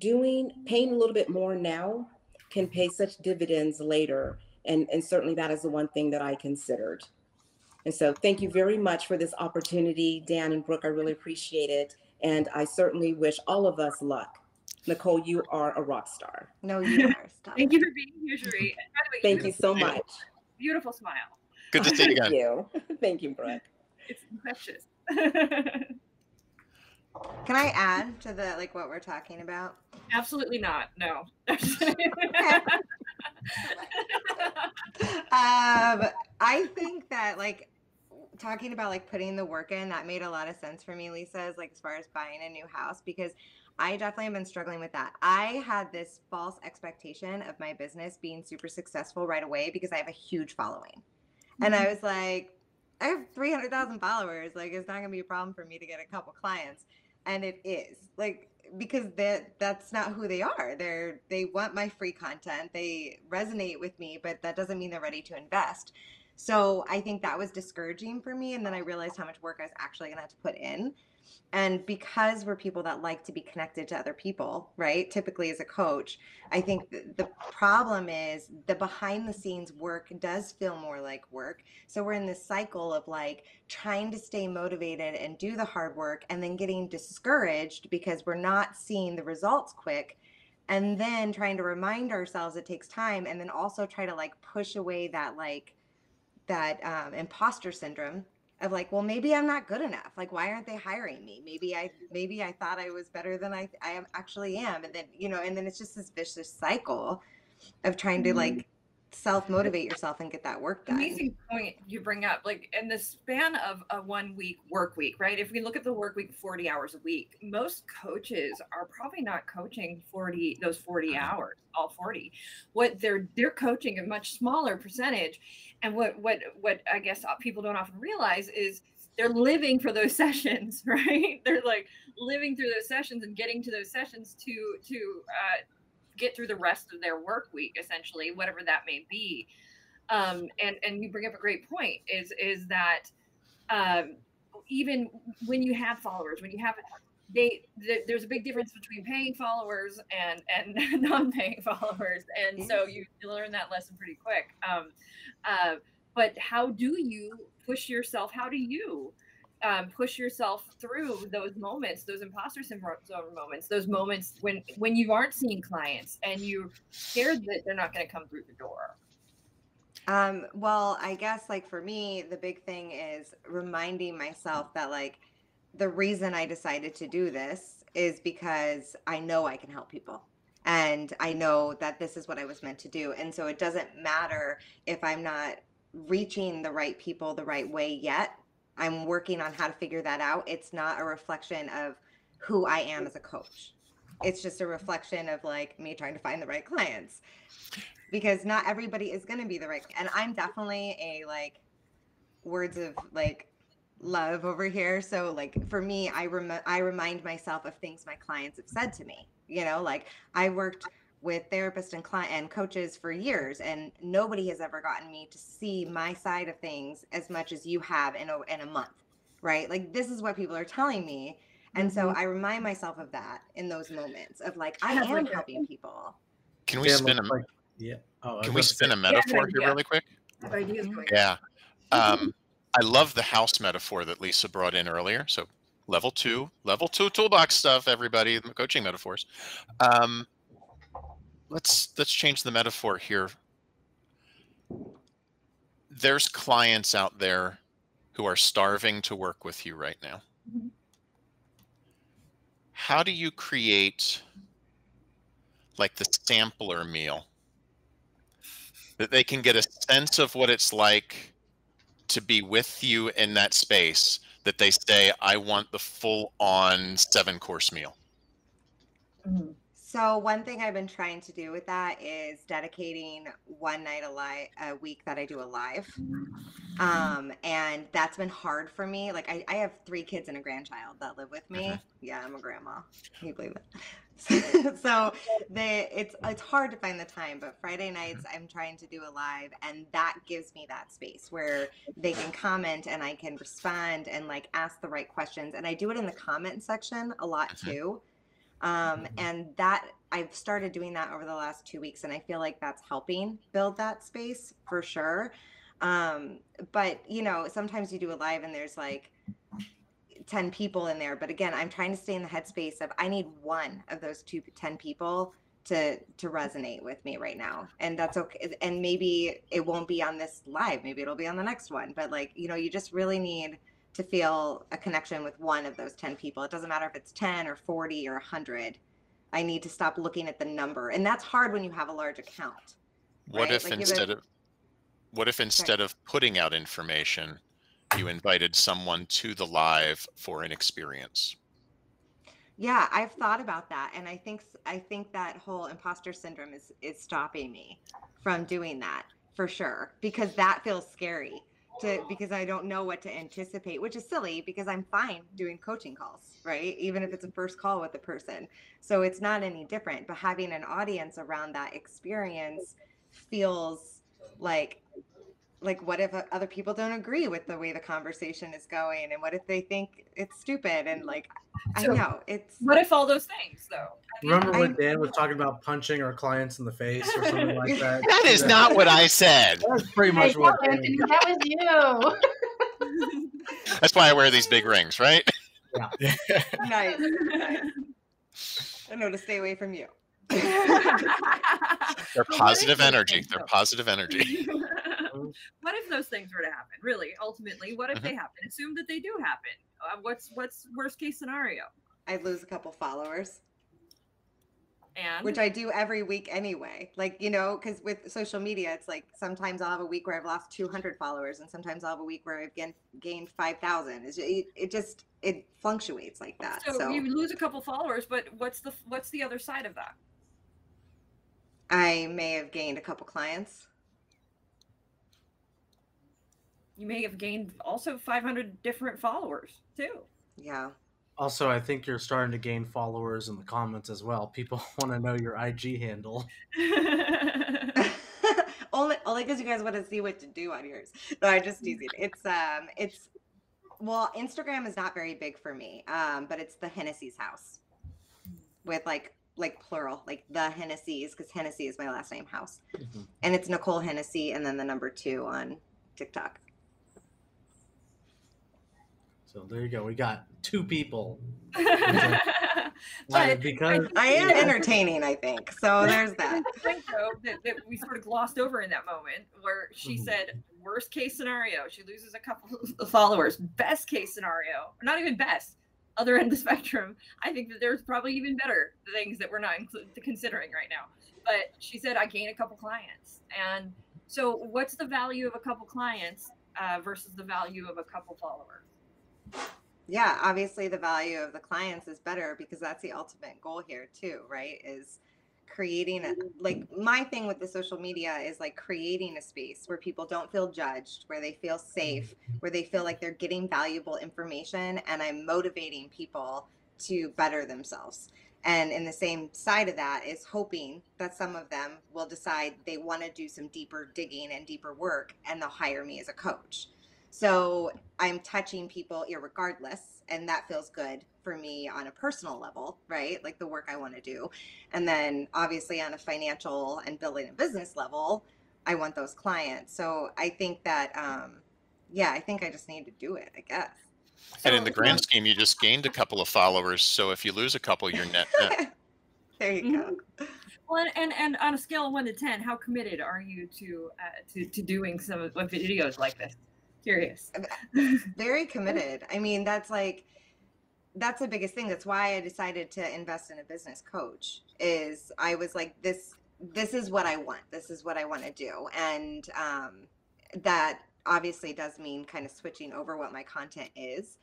doing, paying a little bit more now can pay such dividends later. And, and certainly that is the one thing that I considered. And so thank you very much for this opportunity, Dan and Brooke, I really appreciate it. And I certainly wish all of us luck. Nicole, you are a rock star. No, you are. Stop. Thank you for being here, Jeri. And by the way, thank you, you so beautiful. much. Beautiful smile. Good to see you again. Thank you. Thank you, Brooke. It's precious. Can I add to the, like, what we're talking about? Absolutely not. No. um, I think that, like, talking about, like, putting the work in, that made a lot of sense for me, Lisa, is, like, as far as buying a new house, because I definitely have been struggling with that. I had this false expectation of my business being super successful right away because I have a huge following. And I was like, I have three hundred thousand followers. Like, it's not going to be a problem for me to get a couple clients. And it is, like, because that that's not who they are. They're, they want my free content. They resonate with me, but that doesn't mean they're ready to invest. So I think that was discouraging for me. And then I realized how much work I was actually going to have to put in. And because we're people that like to be connected to other people, right? Typically as a coach, I think th the problem is the behind the scenes work does feel more like work. So we're in this cycle of, like, trying to stay motivated and do the hard work and then getting discouraged because we're not seeing the results quick. And then trying to remind ourselves it takes time, and then also try to, like, push away that, like, that um, imposter syndrome. Of, like, well, maybe I'm not good enough. Like, why aren't they hiring me? Maybe I, maybe I thought I was better than I, I actually am. And then, you know, and then it's just this vicious cycle of trying to, like, self-motivate yourself and get that work done. Amazing point you bring up, like, in the span of a one week work week, right? If we look at the work week, forty hours a week, most coaches are probably not coaching forty, those forty hours, all forty. What they're, they're coaching a much smaller percentage. And what, what, what I guess people don't often realize is they're living for those sessions, right? They're, like, living through those sessions and getting to those sessions to, to, uh, get through the rest of their work week, essentially, whatever that may be. Um, and, and you bring up a great point is, is that um, even when you have followers, when you have, they, th there's a big difference between paying followers and, and non-paying followers. And so you learn that lesson pretty quick. Um, uh, but how do you push yourself? How do you Um, push yourself through those moments, those imposter syndrome moments, those moments when, when you aren't seeing clients and you're scared that they're not going to come through the door? Um, well, I guess, like, for me, the big thing is reminding myself that, like, the reason I decided to do this is because I know I can help people. And I know that this is what I was meant to do. And so it doesn't matter if I'm not reaching the right people the right way yet. I'm working on how to figure that out. It's not a reflection of who I am as a coach. It's just a reflection of like me trying to find the right clients, because not everybody is going to be the right. And I'm definitely a like words of like love over here. So like for me, I rem- I remind myself of things my clients have said to me, you know, like I worked with therapists and client and coaches for years, and nobody has ever gotten me to see my side of things as much as you have in a, in a month, right? Like this is what people are telling me. And mm-hmm. so I remind myself of that in those moments of like, I am helping people. Can we yeah, spin like, a, yeah. oh, can we spin a metaphor yeah, here yeah. really quick? Yeah. Um, I love the house metaphor that Lisa brought in earlier. So level two, level two toolbox stuff, everybody, coaching metaphors. Um, let's, let's change the metaphor here. There's clients out there who are starving to work with you right now. Mm-hmm. How do you create like the sampler meal that they can get a sense of what it's like to be with you in that space, that they say, I want the full on seven course meal? So one thing I've been trying to do with that is dedicating one night a, li a week that I do a live. Um, and that's been hard for me. Like I, I have three kids and a grandchild that live with me. Uh-huh. Yeah, I'm a grandma. Can you believe it? So they, it's, it's hard to find the time, but Friday nights I'm trying to do a live, and that gives me that space where they can comment and I can respond and like ask the right questions. And I do it in the comment section a lot too. Um, and that I've started doing that over the last two weeks. And I feel like that's helping build that space for sure. Um, but you know, sometimes you do a live and there's like ten people in there, but again, I'm trying to stay in the headspace of, I need one of those two, ten people to, to resonate with me right now. And that's okay. And maybe it won't be on this live, maybe it'll be on the next one, but like, you know, you just really need to feel a connection with one of those ten people. It doesn't matter if it's ten or forty or a hundred, I need to stop looking at the number. And that's hard when you have a large account. What right? if like instead of, What if instead of putting out information, you invited someone to the live for an experience? Yeah, I've thought about that. And I think I think that whole imposter syndrome is, is stopping me from doing that for sure, because that feels scary to because I don't know what to anticipate, which is silly because I'm fine doing coaching calls, right? Even if it's a first call with the person. So it's not any different. But having an audience around that experience feels like, like what if other people don't agree with the way the conversation is going, and what if they think it's stupid, and like I so know it's what if all those things though. I mean, remember when I, Dan was talking about punching our clients in the face or something like that? That is yeah. not what I said. That's pretty much I what know, Anthony, that was you. That's why I wear these big rings, right? Yeah. Nice. Nice. I know to stay away from you. They're positive energy. They're positive energy. What if those things were to happen? Really, ultimately, what if mm-hmm. they happen? Assume that they do happen. Uh, what's what's worst case scenario? I lose a couple followers, and which I do every week anyway. Like you know, because with social media, it's like sometimes I'll have a week where I've lost two hundred followers, and sometimes I'll have a week where I've gained gained five thousand. It, it just it fluctuates like that. So, so you lose a couple followers, but what's the what's the other side of that? I may have gained a couple clients. You may have gained also five hundred different followers too. Yeah. Also, I think you're starting to gain followers in the comments as well. People want to know your I G handle. only, only because you guys want to see what to do on yours. No, I'm just teasing. It's um, it's well, Instagram is not very big for me. Um, but it's the Hennessy's house with like. like plural, like the Hennessy's, because Hennessy is my last name house. Mm-hmm. And it's Nicole Hennessy and then the number two on TikTok. So there you go. We got two people. But because I am entertaining, I think. So there's that. Thing, though, that, that we sort of glossed over in that moment where she mm-hmm. said, worst case scenario, she loses a couple of followers. Best case scenario, not even best. Other end of the spectrum, I think that there's probably even better things that we're not considering right now. But she said, I gained a couple clients. And so what's the value of a couple clients uh, versus the value of a couple followers? Yeah, obviously the value of the clients is better because that's the ultimate goal here too, right? Is creating a, like my thing with the social media is like creating a space where people don't feel judged, where they feel safe, where they feel like they're getting valuable information, and I'm motivating people to better themselves. And in the same side of that is hoping that some of them will decide they want to do some deeper digging and deeper work, and they'll hire me as a coach. So I'm touching people irregardless, and that feels good for me on a personal level, right? Like the work I want to do. And then obviously on a financial and building a business level, I want those clients. So I think that, um, yeah, I think I just need to do it, I guess. And so, in the grand scheme, you just gained a couple of followers. So if you lose a couple, you're net net. There you go. Mm-hmm. Well, and, and on a scale of one to ten, how committed are you to, uh, to, to doing some of videos like this? Curious. Very committed. I mean, that's like, that's the biggest thing. That's why I decided to invest in a business coach. Is I was like, this, this is what I want. This is what I want to do. And um, that obviously does mean kind of switching over what my content is.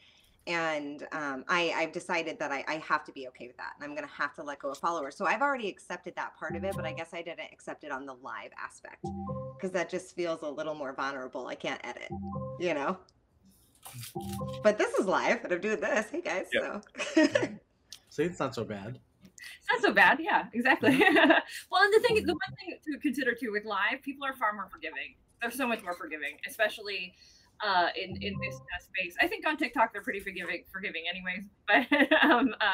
And um, I, I've decided that I, I have to be okay with that. And I'm going to have to let go of followers. So I've already accepted that part of it, but I guess I didn't accept it on the live aspect because that just feels a little more vulnerable. I can't edit, you know, but this is live, but I'm doing this. Hey guys. Yep. So. See, it's not so bad. It's not so bad. Yeah, exactly. Well, and the thing, the one thing to consider too with live, people are far more forgiving. They're so much more forgiving, especially uh in in this uh, space. I think on TikTok they're pretty forgiving forgiving anyways, but um uh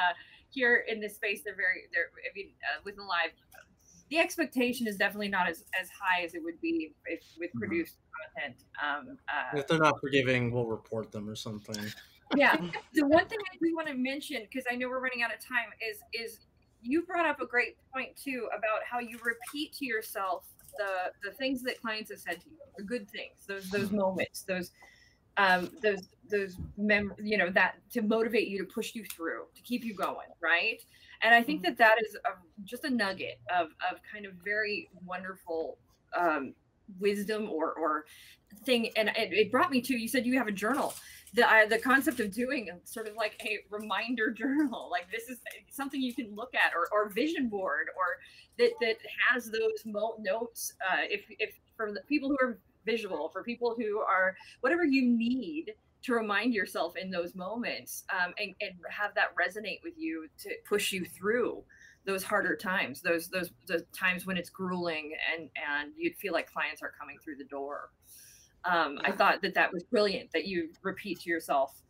here in this space they're very they're I mean uh, with the live, the expectation is definitely not as as high as it would be if with produced content. Um uh, if they're not forgiving, we'll report them or something. Yeah. The one thing I do want to mention, because I know we're running out of time, is is you brought up a great point too about how you repeat to yourself the the things that clients have said to you, the good things, those those moments, those um those those mem you know, that to motivate you, to push you through, to keep you going, right? And I think that that is a, just a nugget of of kind of very wonderful um wisdom or or thing. And it, it brought me to, you said you have a journal, the uh, the concept of doing sort of like a reminder journal, like this is something you can look at, or or vision board, or that that has those mo notes uh if if for the people who are visual, for people who are whatever you need to remind yourself in those moments, um and, and have that resonate with you to push you through those harder times, those those those times when it's grueling and and you'd feel like clients are coming through the door. Um, I thought that that was brilliant, that you repeat to yourself,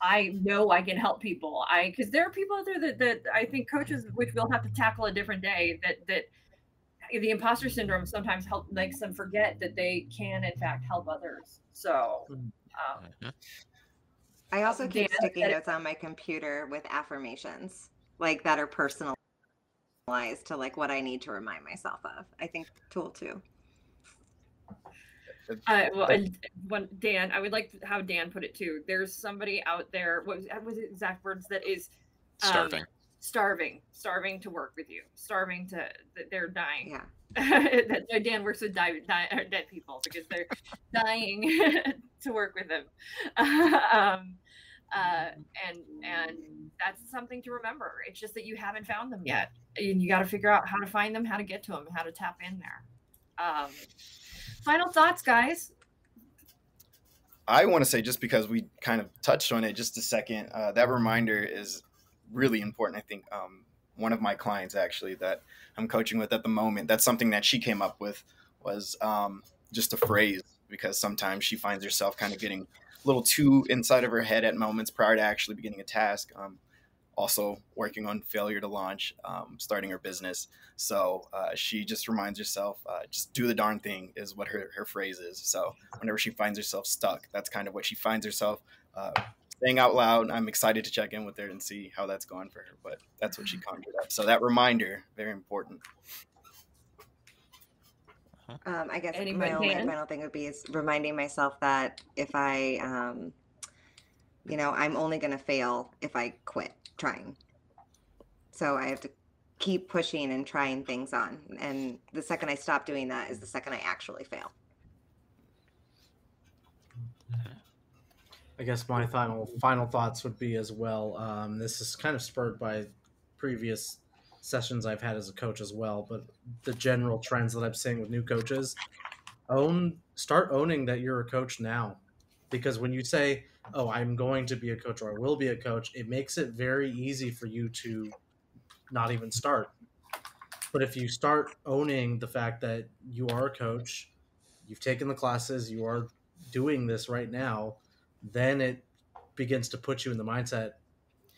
I know I can help people. I, because there are people out there that, that I think coaches, which we'll have to tackle a different day, that, that the imposter syndrome sometimes help, makes them forget that they can, in fact, help others. So, um, I also keep Dan, sticky notes on my computer with affirmations, like that are personalized to like what I need to remind myself of. I think tool two. Uh, well, and one, Dan, I would like to, how Dan put it too. There's somebody out there. What was, what was it exact words that is um, starving, starving, starving to work with you, starving to that they're dying. Yeah, that, Dan works with die, die, dead people because they're dying to work with them. um, uh, and and that's something to remember. It's just that you haven't found them yet, and you got to figure out how to find them, how to get to them, how to tap in there. Um, Final thoughts, guys. I want to say, just because we kind of touched on it just a second, uh, that reminder is really important. I think um, one of my clients actually that I'm coaching with at the moment, that's something that she came up with, was um, just a phrase, because sometimes she finds herself kind of getting a little too inside of her head at moments prior to actually beginning a task. Um, also working on failure to launch, um, starting her business. So uh, she just reminds herself, uh, just do the darn thing is what her, her phrase is. So whenever she finds herself stuck, that's kind of what she finds herself uh, saying out loud. I'm excited to check in with her and see how that's gone for her, but that's what she conjured up. So that reminder, very important. Um, I guess Anybody my only final thing would be is reminding myself that if I, um, you know, I'm only going to fail if I quit trying. So I have to keep pushing and trying things on. And the second I stop doing that is the second I actually fail. I guess my final final thoughts would be as well. Um, this is kind of spurred by previous sessions I've had as a coach as well, but the general trends that I'm seeing with new coaches, own start owning that you're a coach now, because when you say, "Oh, I'm going to be a coach," or "I will be a coach," it makes it very easy for you to not even start. But if you start owning the fact that you are a coach, you've taken the classes, you are doing this right now, then it begins to put you in the mindset,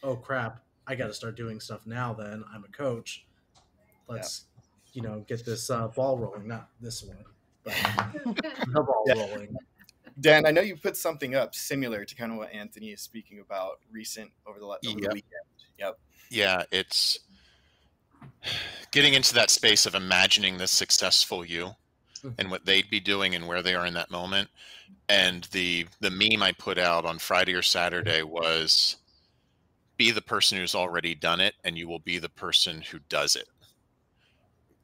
oh crap, I got to start doing stuff now then. I'm a coach. Let's, yeah. you know, get this uh, ball rolling. Not this one, but the ball yeah. rolling. Dan, I know you put something up similar to kind of what Anthony is speaking about recent over the, over yep. the weekend. Yep. Yeah, it's getting into that space of imagining the successful you and what they'd be doing and where they are in that moment. And the the meme I put out on Friday or Saturday was, be the person who's already done it and you will be the person who does it.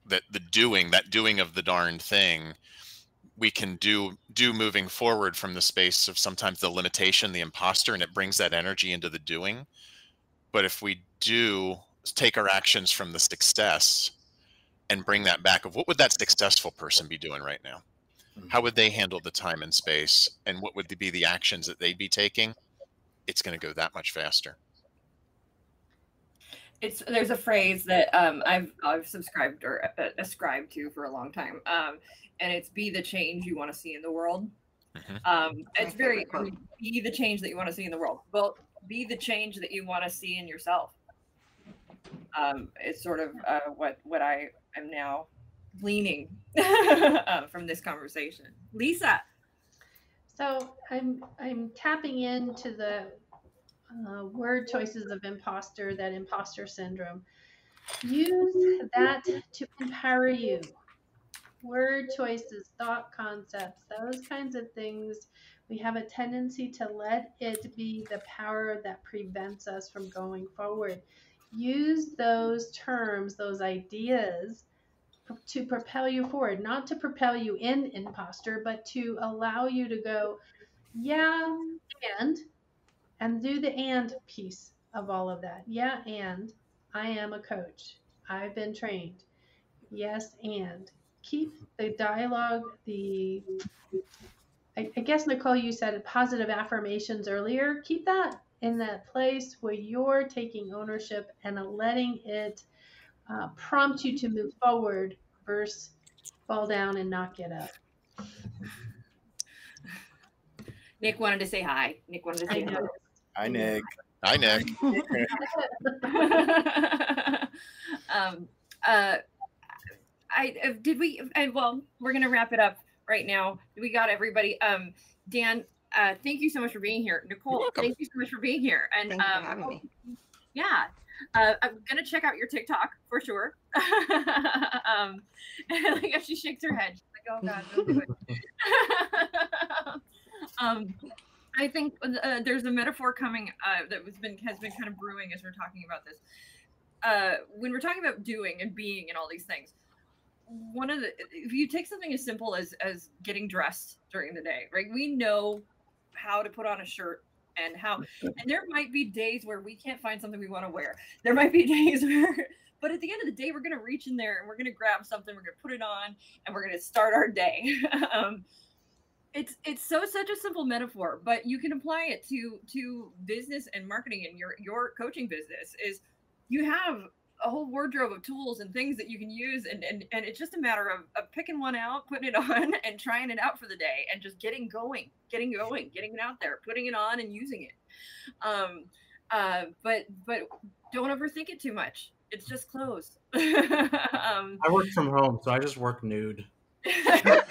That the doing, that doing of the darn thing, we can do do moving forward from the space of sometimes the limitation, the imposter, and it brings that energy into the doing. But if we do take our actions from the success and bring that back of what would that successful person be doing right now? How would they handle the time and space? And what would be the actions that they'd be taking? It's going to go that much faster. It's, there's a phrase that um, I've, I've subscribed or uh, ascribed to for a long time. Um, and it's be the change you want to see in the world. Mm-hmm. um, it's very, I mean, be the change that you want to see in the world. Well, be the change that you want to see in yourself. Um, it's sort of uh, what what I am now gleaning uh, from this conversation. Lisa, so I'm I'm tapping into the uh, word choices of imposter, that imposter syndrome. Use that to empower you. Word choices, thought concepts, those kinds of things. We have a tendency to let it be the power that prevents us from going forward. Use those terms, those ideas to propel you forward, not to propel you in imposter, but to allow you to go, yeah, and, and do the and piece of all of that. Yeah, and I am a coach. I've been trained. Yes, and. Keep the dialogue, the, I, I guess, Nicole, you said positive affirmations earlier. Keep that in that place where you're taking ownership and letting it uh, prompt you to move forward versus fall down and not get up. Nick wanted to say hi. Nick wanted to say hi. Hi, Nick. Hi, Nick. um, uh, I uh, did we, I, well, we're going to wrap it up right now. We got everybody. Um, Dan, Uh, thank you so much for being here. Nicole, thank you so much for being here. And thank um, you for having me. Yeah, uh, I'm going to check out your TikTok for sure. um, like if she shakes her head, she's like, oh God, don't do it. um, I think uh, there's a metaphor coming uh, that was been, has been kind of brewing as we're talking about this. Uh, when we're talking about doing and being and all these things, one of the, if you take something as simple as, as getting dressed during the day, right? We know how to put on a shirt and how, and there might be days where we can't find something we want to wear. There might be days where, but at the end of the day, we're going to reach in there and we're going to grab something, we're going to put it on, and we're going to start our day. um, it's, it's so such a simple metaphor, but you can apply it to, to business and marketing and your, your coaching business. Is you have a whole wardrobe of tools and things that you can use. And, and, and it's just a matter of, of picking one out, putting it on and trying it out for the day and just getting going, getting going, getting it out there, putting it on and using it. Um, uh, but, but don't overthink it too much. It's just clothes. um, I work from home, so I just work nude. Now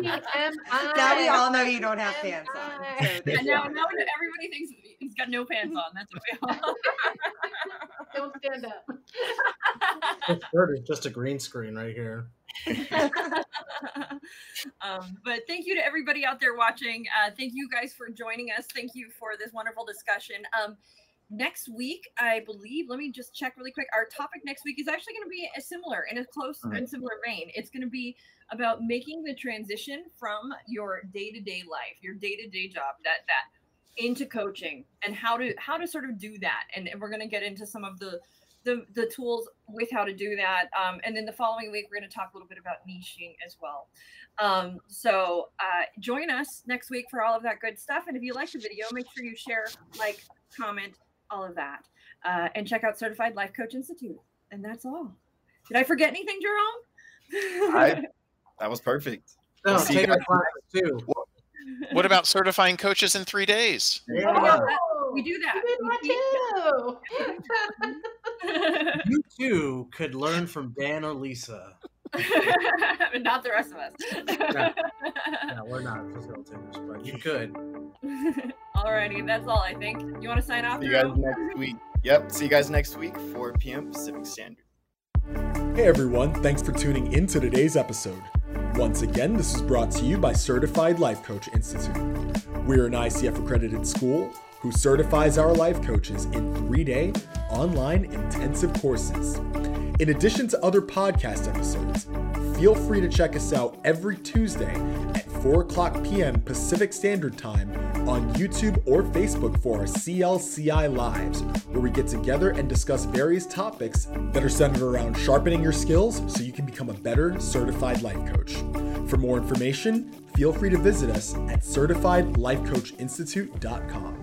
we all know you don't have pants on. So yeah, now, now everybody thinks he's got no pants on. That's what we all. Don't stand up. This bird is just a green screen right here. um, but thank you to everybody out there watching. Uh, thank you guys for joining us. Thank you for this wonderful discussion. Um, next week, I believe, let me just check really quick. Our topic next week is actually going to be a similar in a close and right. similar vein. It's going to be about making the transition from your day-to-day life, your day-to-day job, that, that into coaching, and how to, how to sort of do that. And, and we're going to get into some of the, the, the tools with how to do that. Um, and then the following week, we're going to talk a little bit about niching as well. Um, so uh, join us next week for all of that good stuff. And if you like the video, make sure you share, like, comment, all of that. Uh, and check out Certified Life Coach Institute. And that's all. Did I forget anything, Jerome? I, that was perfect. No, we'll take our class too. What about certifying coaches in three days? Yeah. Oh, we do that. We did that too. You too could learn from Dan or Lisa. Not the rest of us. No, no, we're not facilitators, but you could. Alrighty, that's all I think. You want to sign off? See you guys next week. Yep. See you guys next week, four P M Pacific Standard. Hey everyone, thanks for tuning in to today's episode. Once again, this is brought to you by Certified Life Coach Institute. We're an I C F accredited school who certifies our life coaches in three-day online intensive courses. In addition to other podcast episodes, feel free to check us out every Tuesday at four o'clock P M Pacific Standard Time on YouTube or Facebook for our C L C I Lives, where we get together and discuss various topics that are centered around sharpening your skills so you can become a better certified life coach. For more information, feel free to visit us at certified life coach institute dot com.